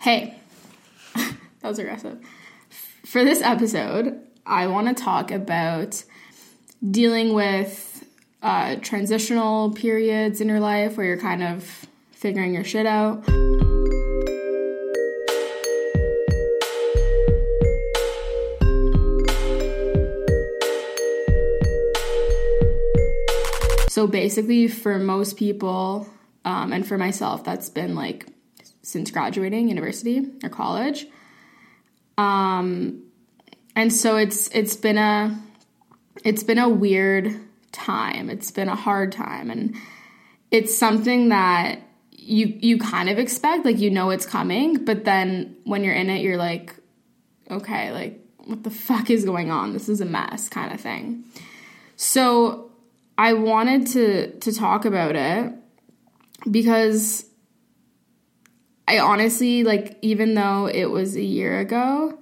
Hey, that was aggressive. For this episode, I want to talk about dealing with transitional periods in your life where you're kind of figuring your shit out. So basically, for most people, and for myself, that's been like since graduating university or college. And so it's been a weird time. It's been a hard time, and it's something that you kind of expect, like, you know, it's coming, but then when you're in it, you're like, okay, like, what the fuck is going on? This is a mess kind of thing. So I wanted to talk about it because I honestly, like, even though it was a year ago,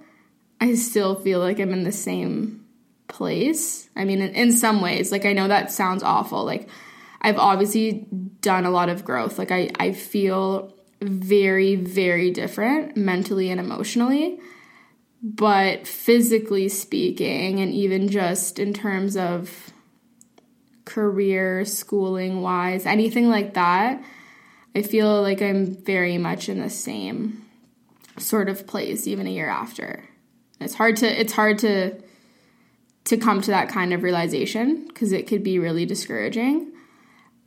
I still feel like I'm in the same place. I mean, in some ways, like, I know that sounds awful. Like, I've obviously done a lot of growth. Like, I feel very, very different mentally and emotionally, but physically speaking, and even just in terms of career, schooling wise, anything like that, I feel like I'm very much in the same sort of place even a year after. It's hard to come to that kind of realization because it could be really discouraging.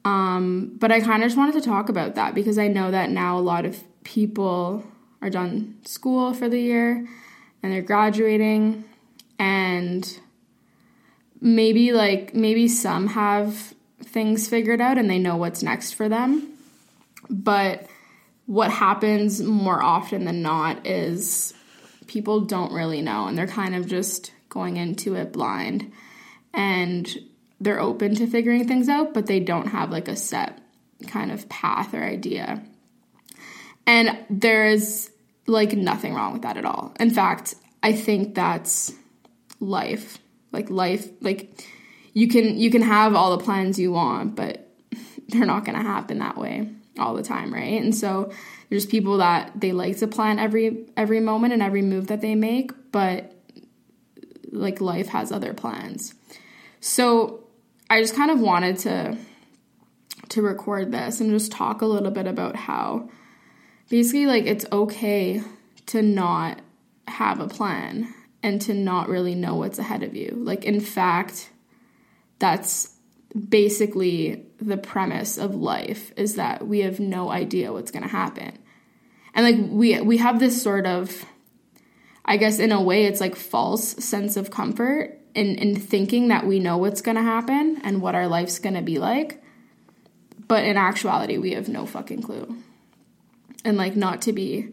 But I kind of just wanted to talk about that because I know that now a lot of people are done school for the year and they're graduating, and Maybe some have things figured out and they know what's next for them. But what happens more often than not is people don't really know, and they're kind of just going into it blind. And they're open to figuring things out, but they don't have like a set kind of path or idea. And there is like nothing wrong with that at all. In fact, I think that's life. Like, life, like, you can have all the plans you want, but they're not going to happen that way all the time, right? And so there's people that they like to plan every moment and every move that they make, but, like, life has other plans. So I just kind of wanted to record this and just talk a little bit about how basically, like, it's okay to not have a plan and to not really know what's ahead of you. Like, in fact, that's basically the premise of life, is that we have no idea what's going to happen. And, like, we have this sort of, I guess in a way it's like false sense of comfort in thinking that we know what's going to happen and what our life's going to be like. But in actuality, we have no fucking clue. And, like, not to be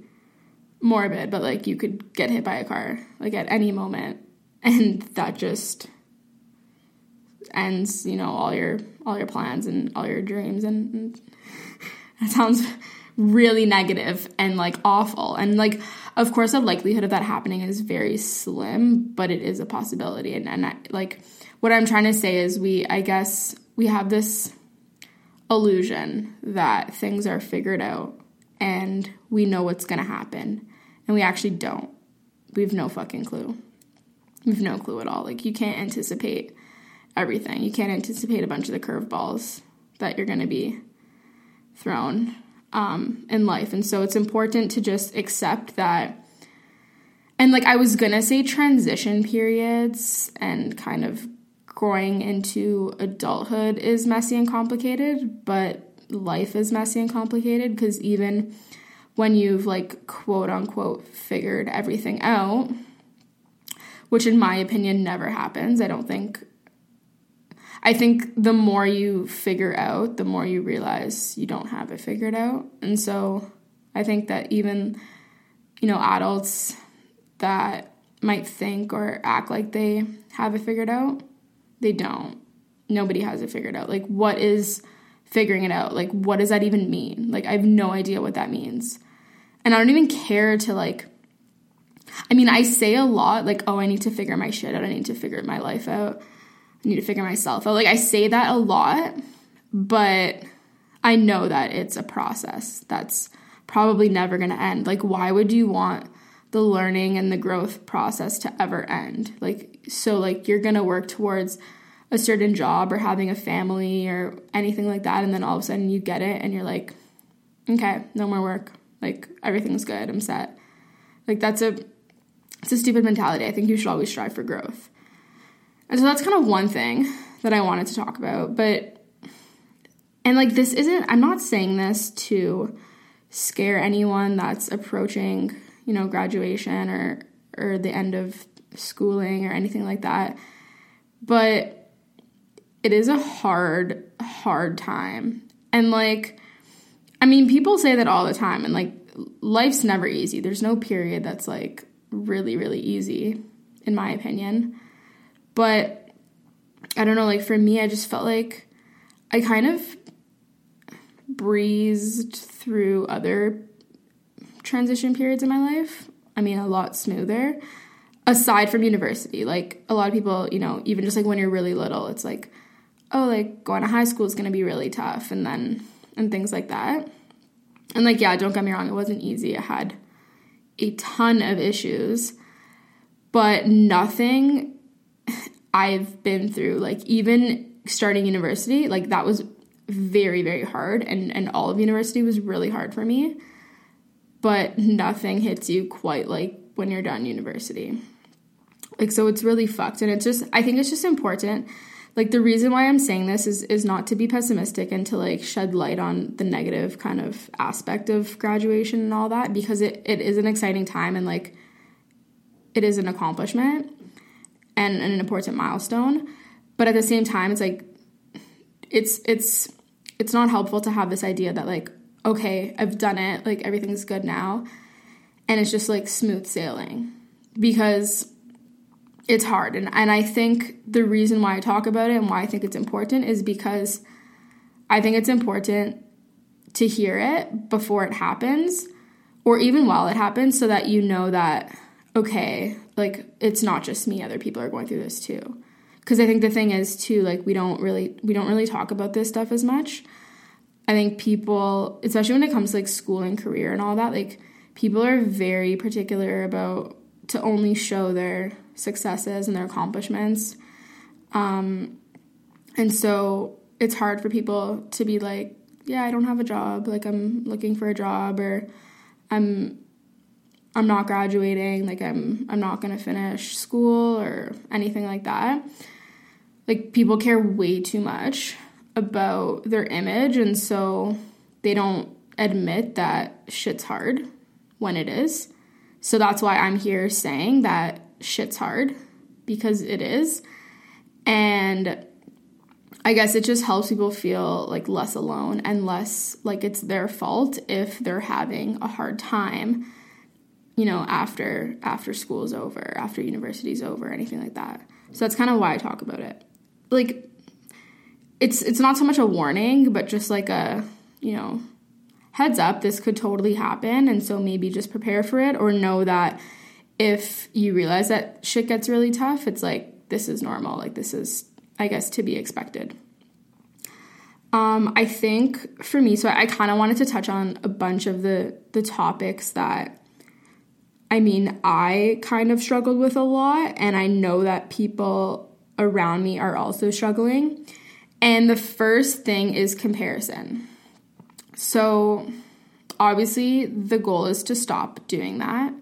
morbid, but, like, you could get hit by a car, like, at any moment, and that just ends, you know, all your plans and all your dreams, and that sounds really negative and, like, awful, and, like, of course the likelihood of that happening is very slim, but it is a possibility, and I, like, what I'm trying to say is I guess we have this illusion that things are figured out and we know what's going to happen. And we actually don't. We have no fucking clue. We have no clue at all. Like, you can't anticipate everything. You can't anticipate a bunch of the curveballs that you're going to be thrown in life. And so it's important to just accept that. And, like, I was going to say transition periods and kind of growing into adulthood is messy and complicated, but life is messy and complicated, because even when you've, like, quote unquote figured everything out, which in my opinion never happens, I think the more you figure out, the more you realize you don't have it figured out. And so I think that even, you know, adults that might think or act like they have it figured out, they don't. Nobody has it figured out. Like, what is figuring it out? Like, what does that even mean? Like, I have no idea what that means. And I don't even care to, like, I mean, I say a lot, like, oh, I need to figure my shit out. I need to figure my life out. I need to figure myself out. Like, I say that a lot, but I know that it's a process that's probably never going to end. Like, why would you want the learning and the growth process to ever end? Like, so, like, you're going to work towards a certain job or having a family or anything like that, and then all of a sudden you get it and you're like, okay, no more work. Like, everything's good. I'm set. Like, it's a stupid mentality. I think you should always strive for growth. And so that's kind of one thing that I wanted to talk about. But, and, like, this isn't, I'm not saying this to scare anyone that's approaching, you know, graduation or the end of schooling or anything like that. But it is a hard, hard time. And, like, I mean, people say that all the time, and, like, life's never easy. There's no period that's, like, really, really easy, in my opinion. But I don't know, like, for me, I just felt like I kind of breezed through other transition periods in my life. I mean, a lot smoother, aside from university. Like, a lot of people, you know, even just, like, when you're really little, it's like, oh, like, going to high school is going to be really tough, and then, and things like that. And, like, yeah, don't get me wrong, it wasn't easy. I had a ton of issues, but nothing I've been through, like, even starting university, like, that was very, very hard, and all of university was really hard for me, but nothing hits you quite like when you're done university. Like, so it's really fucked, and it's just, I think it's just important, like, the reason why I'm saying this is not to be pessimistic and to, like, shed light on the negative kind of aspect of graduation and all that, because it is an exciting time, and, like, it is an accomplishment and an important milestone, but at the same time, it's, like, it's not helpful to have this idea that, like, okay, I've done it, like, everything's good now, and it's just, like, smooth sailing, because it's hard, and I think the reason why I talk about it and why I think it's important is because I think it's important to hear it before it happens, or even while it happens, so that you know that, okay, like, it's not just me, other people are going through this too. Because I think the thing is, too, like, we don't really talk about this stuff as much. I think people, especially when it comes to, like, school and career and all that, like, people are very particular about to only show their successes and their accomplishments. And so it's hard for people to be like, yeah, I don't have a job, like, I'm looking for a job, or I'm not graduating, like, I'm not going to finish school or anything like that. Like, people care way too much about their image, and so they don't admit that shit's hard when it is. So that's why I'm here saying that shit's hard, because it is. And I guess it just helps people feel, like, less alone and less, like, it's their fault if they're having a hard time, you know, after school's over, after university's over, anything like that. So that's kind of why I talk about it. Like, it's not so much a warning, but just, like, a, you know, heads up, this could totally happen, and so maybe just prepare for it, or know that if you realize that shit gets really tough, it's like, this is normal, like, this is, I guess, to be expected. I think for me, so I kind of wanted to touch on a bunch of the topics that, I mean, I kind of struggled with a lot, and I know that people around me are also struggling. And the first thing is comparison. So, obviously, the goal is to stop doing that.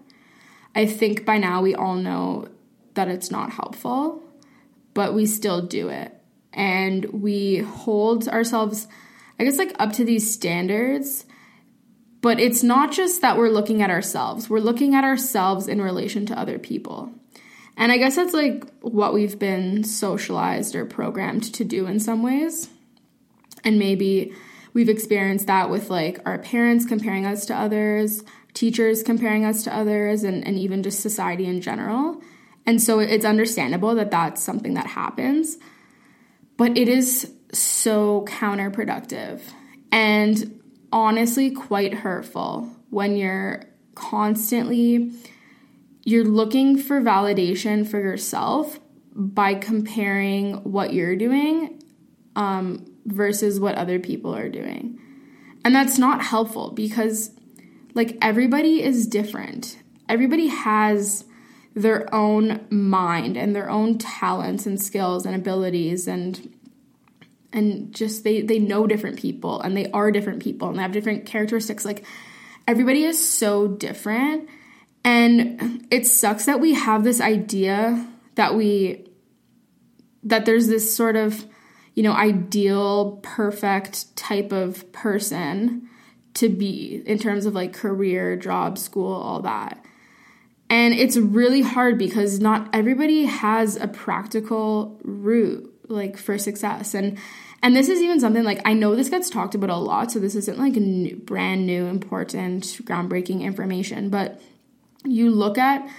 I think by now we all know that it's not helpful, but we still do it. And we hold ourselves, I guess, like, up to these standards. But it's not just that we're looking at ourselves. We're looking at ourselves in relation to other people. And I guess that's, like, what we've been socialized or programmed to do in some ways. And maybe we've experienced that with, like, our parents comparing us to others, teachers comparing us to others, and even just society in general. And so it's understandable that that's something that happens. But it is so counterproductive. And honestly, quite hurtful when you're constantly, you're looking for validation for yourself by comparing what you're doing versus what other people are doing. And that's not helpful, because like everybody is different. Everybody has their own mind and their own talents and skills and abilities, and just they know different people, and they are different people, and they have different characteristics. Like, everybody is so different, and it sucks that we have this idea that there's this sort of, you know, ideal, perfect type of person to be in terms of like career, job, school, all that. And it's really hard because not everybody has a practical route like for success. And this is even something like, I know this gets talked about a lot, so this isn't like brand new, important, groundbreaking information, but you look at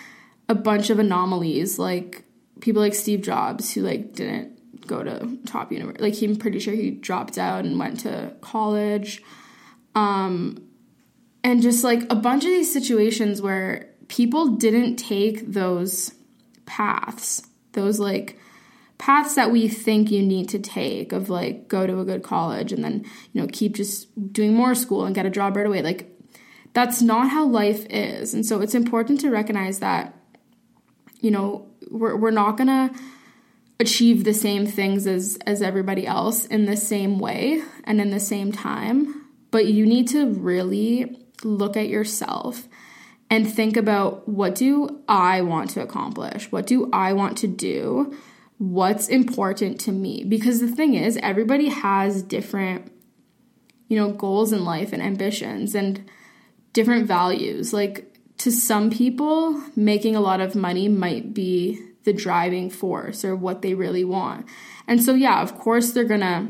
a bunch of anomalies, like people like Steve Jobs, who like didn't go to top university, like I'm pretty sure he dropped out and went to college. And just like a bunch of these situations where people didn't take those paths that we think you need to take, of like go to a good college and then, you know, keep just doing more school and get a job right away. Like, that's not how life is. And so it's important to recognize that, you know, we're not going to achieve the same things as everybody else in the same way and in the same time, but you need to really look at yourself and think about, what do I want to accomplish? What do I want to do? What's important to me? Because the thing is, everybody has different, you know, goals in life and ambitions and different values. Like, to some people, making a lot of money might be the driving force or what they really want. And so, yeah, of course, they're going to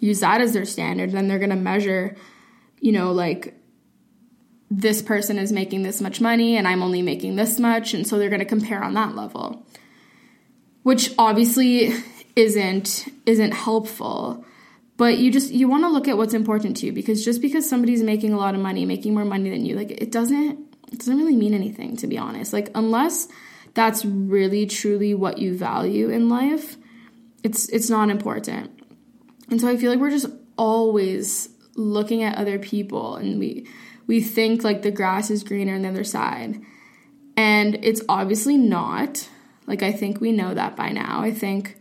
use that as their standard. Then they're going to measure, you know, like, this person is making this much money and I'm only making this much. And so they're going to compare on that level, which obviously isn't helpful. But you want to look at what's important to you, because just because somebody's making a lot of money, making more money than you, like, it doesn't really mean anything, to be honest. Like, unless that's really truly what you value in life, it's not important. And so I feel like we're just always looking at other people, and we think like the grass is greener on the other side. And it's obviously not. Like, I think we know that by now. I think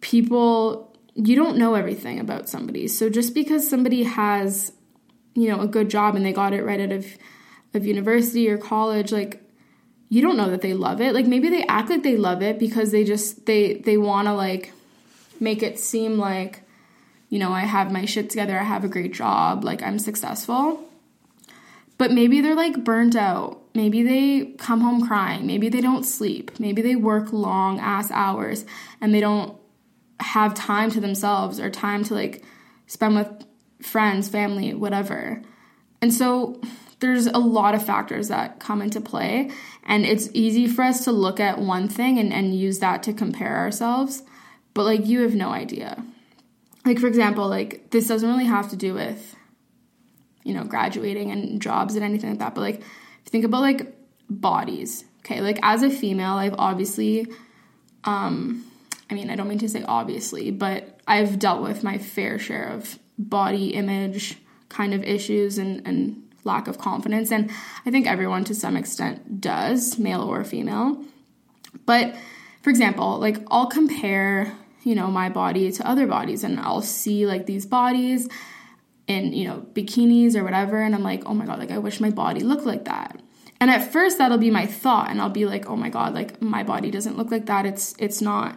people, you don't know everything about somebody. So just because somebody has, you know, a good job and they got it right out of university or college, like, you don't know that they love it. Like, maybe they act like they love it because they want to like make it seem like, you know, I have my shit together, I have a great job, like, I'm successful. But maybe they're like burnt out. Maybe they come home crying. Maybe they don't sleep. Maybe they work long ass hours and they don't have time to themselves or time to like spend with friends, family, whatever. And so there's a lot of factors that come into play, and it's easy for us to look at one thing and use that to compare ourselves. But like, you have no idea. Like, for example, like, this doesn't really have to do with, you know, graduating and jobs and anything like that. But, like, think about, like, bodies, okay? Like, as a female, I've obviously, I mean, I don't mean to say obviously, but I've dealt with my fair share of body image kind of issues and lack of confidence. And I think everyone to some extent does, male or female. But, for example, like, I'll compare, you know, my body to other bodies, and I'll see, like, these bodies in, you know, bikinis or whatever, and I'm like, oh my god, like, I wish my body looked like that. And at first that'll be my thought, and I'll be like, oh my god, like, my body doesn't look like that, it's not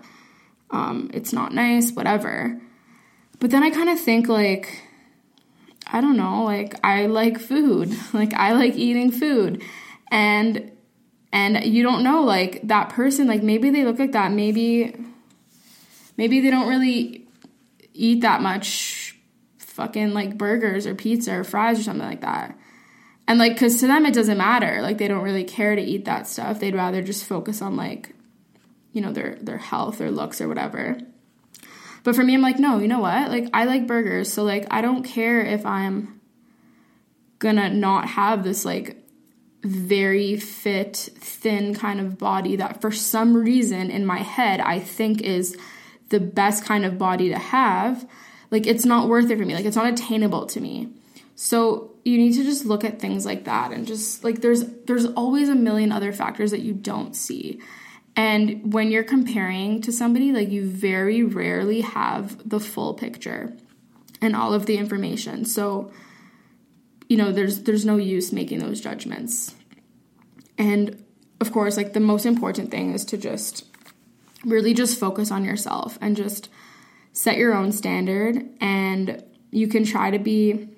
nice, whatever. But then I kind of think, like, I don't know, like, I like food, like, I like eating food, and you don't know, like, that person, like, maybe they look like that, maybe they don't really eat that much fucking, like, burgers or pizza or fries or something like that. And, like, because to them it doesn't matter. Like, they don't really care to eat that stuff. They'd rather just focus on, like, you know, their health or looks or whatever. But for me, I'm like, no, you know what? Like, I like burgers, so, like, I don't care if I'm gonna not have this, like, very fit, thin kind of body that for some reason in my head I think is the best kind of body to have. Like, it's not worth it for me. Like, it's not attainable to me. So you need to just look at things like that, and just like there's always a million other factors that you don't see. And when you're comparing to somebody, like, you very rarely have the full picture and all of the information. So, you know, there's no use making those judgments. And of course, like, the most important thing is to just really just focus on yourself and just set your own standard, and you can try to be,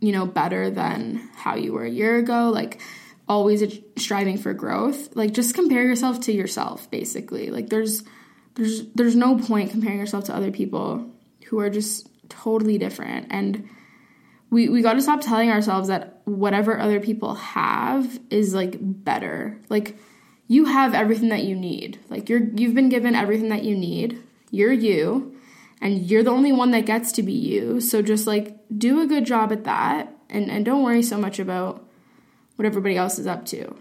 you know, better than how you were a year ago, like, always striving for growth. Like, just compare yourself to yourself, basically. Like, there's no point comparing yourself to other people who are just totally different. And we got to stop telling ourselves that whatever other people have is, like, better. Like, you have everything that you need. Like, you've been given everything that you need. You're you, and you're the only one that gets to be you. So just, like, do a good job at that, and don't worry so much about what everybody else is up to,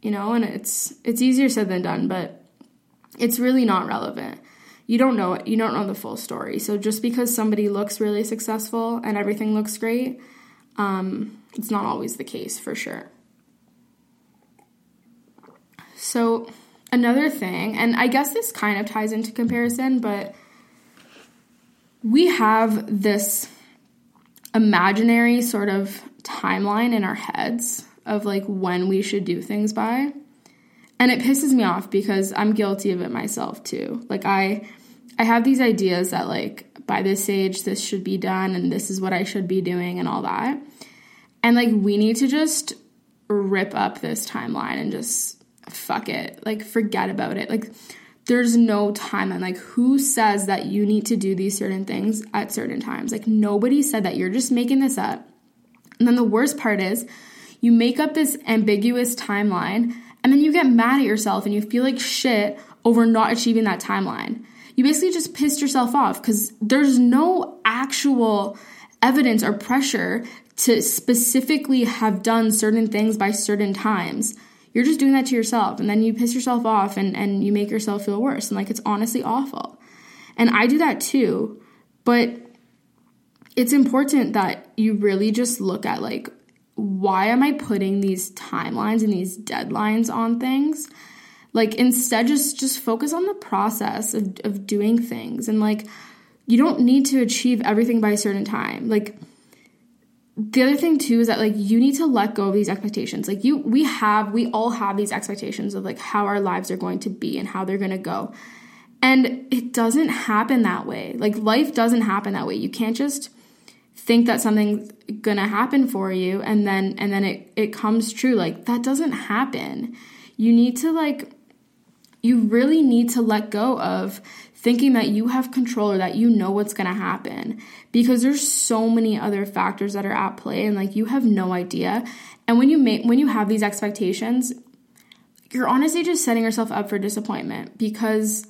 you know. And it's easier said than done, but it's really not relevant. You don't know it. You don't know the full story. So just because somebody looks really successful and everything looks great, it's not always the case, for sure. So another thing, and I guess this kind of ties into comparison, but we have this imaginary sort of timeline in our heads of, like, when we should do things by. And it pisses me off because I'm guilty of it myself too. Like, I have these ideas that, like, by this age this should be done, and this is what I should be doing, and all that. And, like, we need to just rip up this timeline and just fuck it. Like, forget about it. Like, there's no timeline. Like, who says that you need to do these certain things at certain times? Like, nobody said that. You're just making this up. And then the worst part is you make up this ambiguous timeline, and then you get mad at yourself and you feel like shit over not achieving that timeline. You basically just pissed yourself off because there's no actual evidence or pressure to specifically have done certain things by certain times. You're just doing that to yourself, and then you piss yourself off, and you make yourself feel worse. And, like, it's honestly awful. And I do that too, but it's important that you really just look at, like, why am I putting these timelines and these deadlines on things? Like, instead, just focus on the process of doing things. And, like, you don't need to achieve everything by a certain time. Like, the other thing too is that, like, you need to let go of these expectations. Like, we all have these expectations of, like, how our lives are going to be and how they're going to go. And it doesn't happen that way. Like, life doesn't happen that way. You can't just think that something's going to happen for you and then it comes true. Like, that doesn't happen. You really need to let go of thinking that you have control or that you know what's going to happen, because there's so many other factors that are at play, and, like, you have no idea. And when you have these expectations, you're honestly just setting yourself up for disappointment, because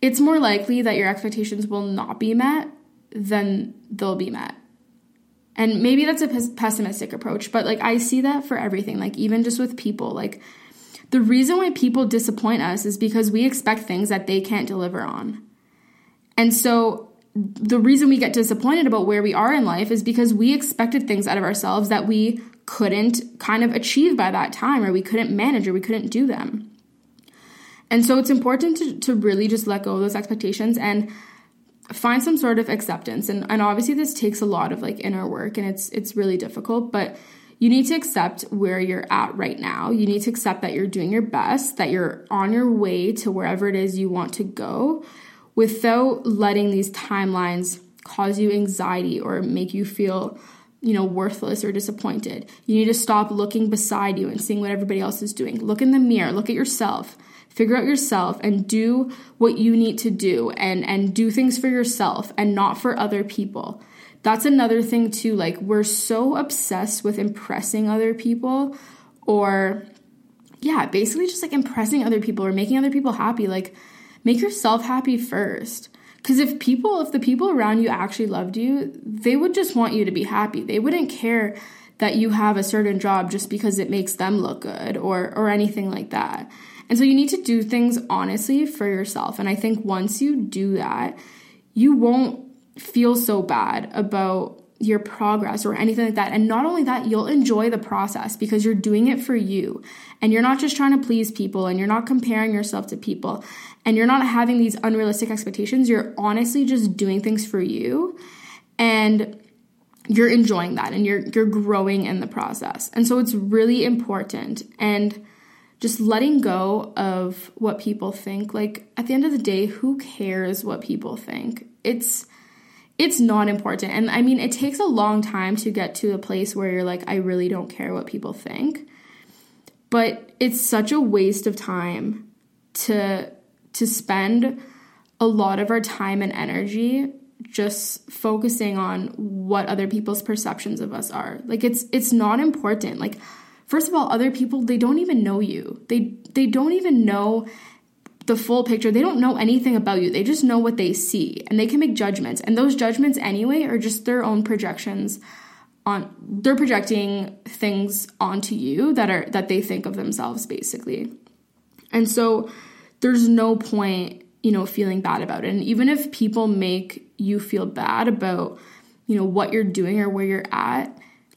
it's more likely that your expectations will not be met than they'll be met. And maybe that's a pessimistic approach, but, like, I see that for everything, like, even just with people. Like, the reason why people disappoint us is because we expect things that they can't deliver on. And so the reason we get disappointed about where we are in life is because we expected things out of ourselves that we couldn't kind of achieve by that time, or we couldn't manage, or we couldn't do them. And so it's important to really just let go of those expectations and find some sort of acceptance. And obviously this takes a lot of, like, inner work, and it's really difficult, but you need to accept where you're at right now. You need to accept that you're doing your best, that you're on your way to wherever it is you want to go, without letting these timelines cause you anxiety or make you feel, you know, worthless or disappointed. You need to stop looking beside you and seeing what everybody else is doing. Look in the mirror, look at yourself, figure out yourself, and do what you need to do, and do things for yourself and not for other people. That's another thing too, like, we're so obsessed with impressing other people, or, yeah, basically just, like, impressing other people or making other people happy. Like, make yourself happy first, because if the people around you actually loved you, they would just want you to be happy. They wouldn't care that you have a certain job just because it makes them look good or anything like that. And so you need to do things honestly for yourself. And I think once you do that, you won't feel so bad about your progress or anything like that. And not only that, you'll enjoy the process because you're doing it for you and you're not just trying to please people and you're not comparing yourself to people and you're not having these unrealistic expectations. You're honestly just doing things for you and you're enjoying that and you're growing in the process. And so it's really important. And just letting go of what people think. Like, at the end of the day, who cares what people think? It's not important. And I mean, it takes a long time to get to a place where you're like, I really don't care what people think. But it's such a waste of time to spend a lot of our time and energy just focusing on what other people's perceptions of us are. Like, it's not important. Like, first of all, other people, they don't even know you. They don't even know the full picture. They don't know anything about you. They just know what they see, and they can make judgments. And those judgments anyway are just their own projections on, they're projecting things onto you that they think of themselves, basically. And so there's no point, you know, feeling bad about it. And even if people make you feel bad about, you know, what you're doing or where you're at,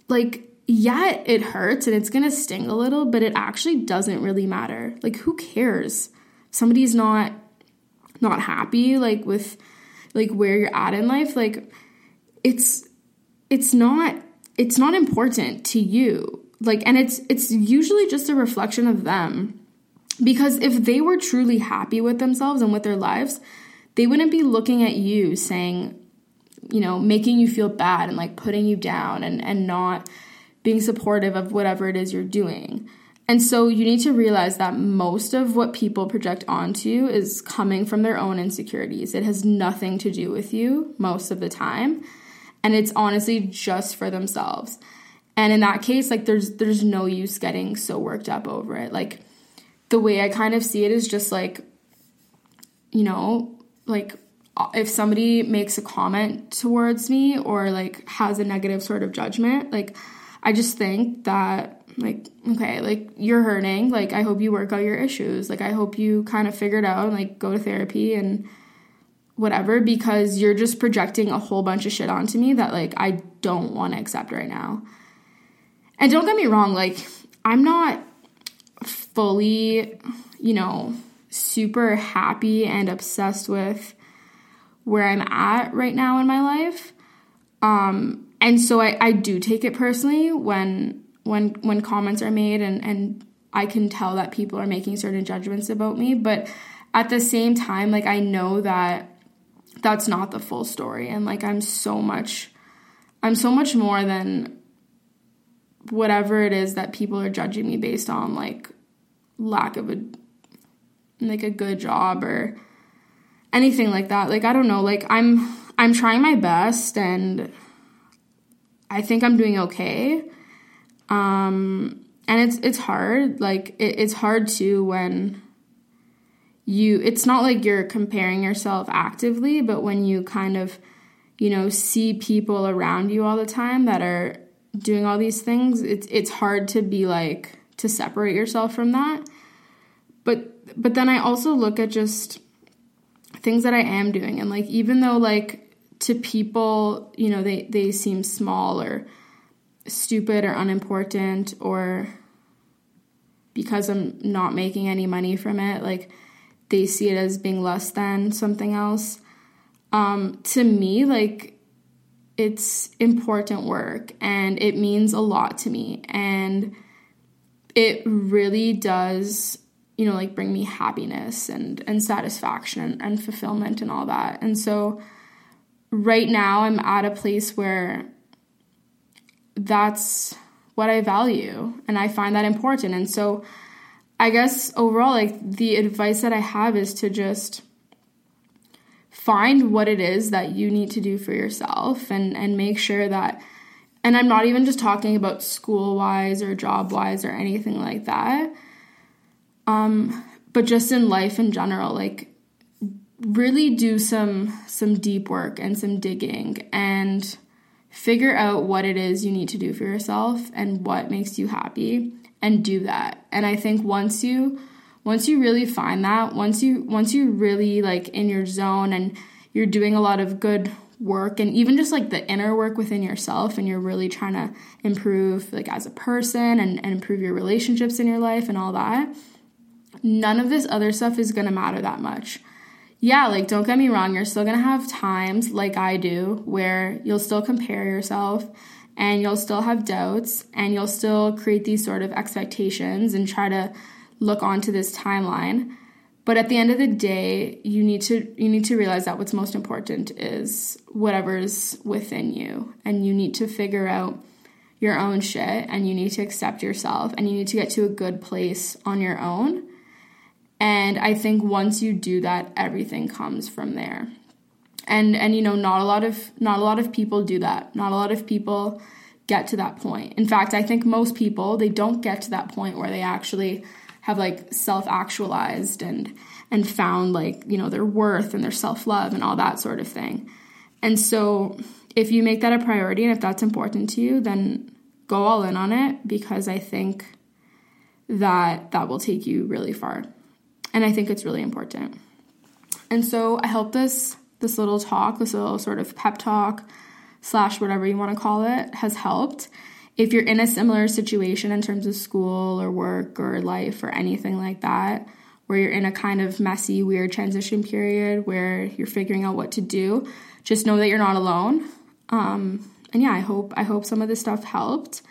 like, yeah, it hurts and it's going to sting a little, but it actually doesn't really matter. Like, who cares? Somebody's not happy, like, with, like, where you're at in life. Like, it's not important to you. Like, and it's usually just a reflection of them, because if they were truly happy with themselves and with their lives, they wouldn't be looking at you saying, you know, making you feel bad and, like, putting you down and not being supportive of whatever it is you're doing. And so you need to realize that most of what people project onto you is coming from their own insecurities. It has nothing to do with you most of the time. And it's honestly just for themselves. And in that case, like, there's no use getting so worked up over it. Like, the way I kind of see it is just like, you know, like, if somebody makes a comment towards me or, like, has a negative sort of judgment, like, I just think that, like, okay, like, you're hurting. Like, I hope you work out your issues. Like, I hope you kind of figure it out and, like, go to therapy and whatever, because you're just projecting a whole bunch of shit onto me that, like, I don't want to accept right now. And don't get me wrong, like, I'm not fully, you know, super happy and obsessed with where I'm at right now in my life. And so I do take it personally when comments are made and I can tell that people are making certain judgments about me. But at the same time, like, I know that that's not the full story. And, like, I'm so much more than whatever it is that people are judging me based on, like, lack of a good job or anything like that. Like, I don't know. Like, I'm trying my best and I think I'm doing okay. And it's hard. Like, it's hard too when it's not like you're comparing yourself actively, but when you kind of, you know, see people around you all the time that are doing all these things, it's hard to be like, to separate yourself from that. But then I also look at just things that I am doing. And, like, even though, like, to people, you know, they seem small or stupid or unimportant, or because I'm not making any money from it, like, they see it as being less than something else. To me, like, it's important work and it means a lot to me. And it really does, you know, like, bring me happiness and satisfaction and fulfillment and all that. And so right now I'm at a place where that's what I value and I find that important. And so I guess overall, like, the advice that I have is to just find what it is that you need to do for yourself and make sure that, and I'm not even just talking about school-wise or job-wise or anything like that, but just in life in general, like, really do some deep work and some digging and figure out what it is you need to do for yourself and what makes you happy, and do that. And I think once you really find that, once you really, like, in your zone and you're doing a lot of good work and even just like the inner work within yourself, and you're really trying to improve like as a person and improve your relationships in your life and all that, none of this other stuff is going to matter that much. Yeah, like don't get me wrong, you're still going to have times like I do where you'll still compare yourself and you'll still have doubts and you'll still create these sort of expectations and try to look onto this timeline. But at the end of the day, you need to realize that what's most important is whatever's within you, and you need to figure out your own shit, and you need to accept yourself, and you need to get to a good place on your own. And I think once you do that, everything comes from there. And you know, not a lot of people do that. Not a lot of people get to that point. In fact, I think most people, they don't get to that point where they actually have like self-actualized and found like, you know, their worth and their self-love and all that sort of thing. And so if you make that a priority and if that's important to you, then go all in on it, because I think that will take you really far. And I think it's really important. And so I hope this little talk, this little sort of pep talk / whatever you want to call it, has helped. If you're in a similar situation in terms of school or work or life or anything like that, where you're in a kind of messy, weird transition period where you're figuring out what to do, just know that you're not alone. And yeah, I hope some of this stuff helped.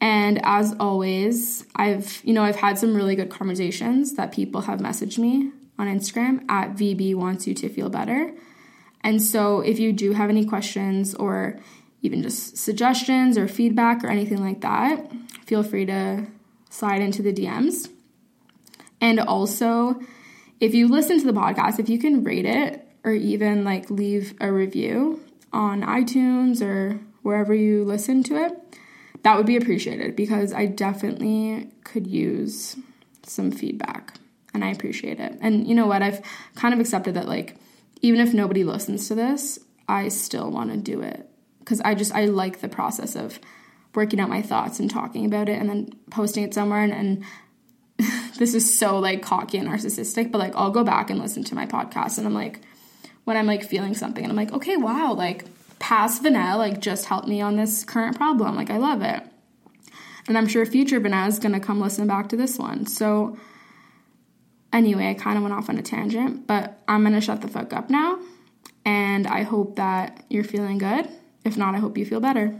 And as always, I've had some really good conversations that people have messaged me on Instagram @VB wants you to feel better. And so if you do have any questions or even just suggestions or feedback or anything like that, feel free to slide into the DMs. And also, if you listen to the podcast, if you can rate it or even like leave a review on iTunes or wherever you listen to it, that would be appreciated, because I definitely could use some feedback and I appreciate it. And you know what? I've kind of accepted that, like, even if nobody listens to this, I still want to do it. Because I like the process of working out my thoughts and talking about it and then posting it somewhere. And this is so, like, cocky and narcissistic, but, like, I'll go back and listen to my podcast. And I'm, like, when I'm, like, feeling something and I'm, like, okay, wow, like, past Vanel, like, just helped me on this current problem. Like, I love it. And I'm sure future Vanel is going to come listen back to this one. So, anyway, I kind of went off on a tangent. But I'm going to shut the fuck up now. And I hope that you're feeling good. If not, I hope you feel better.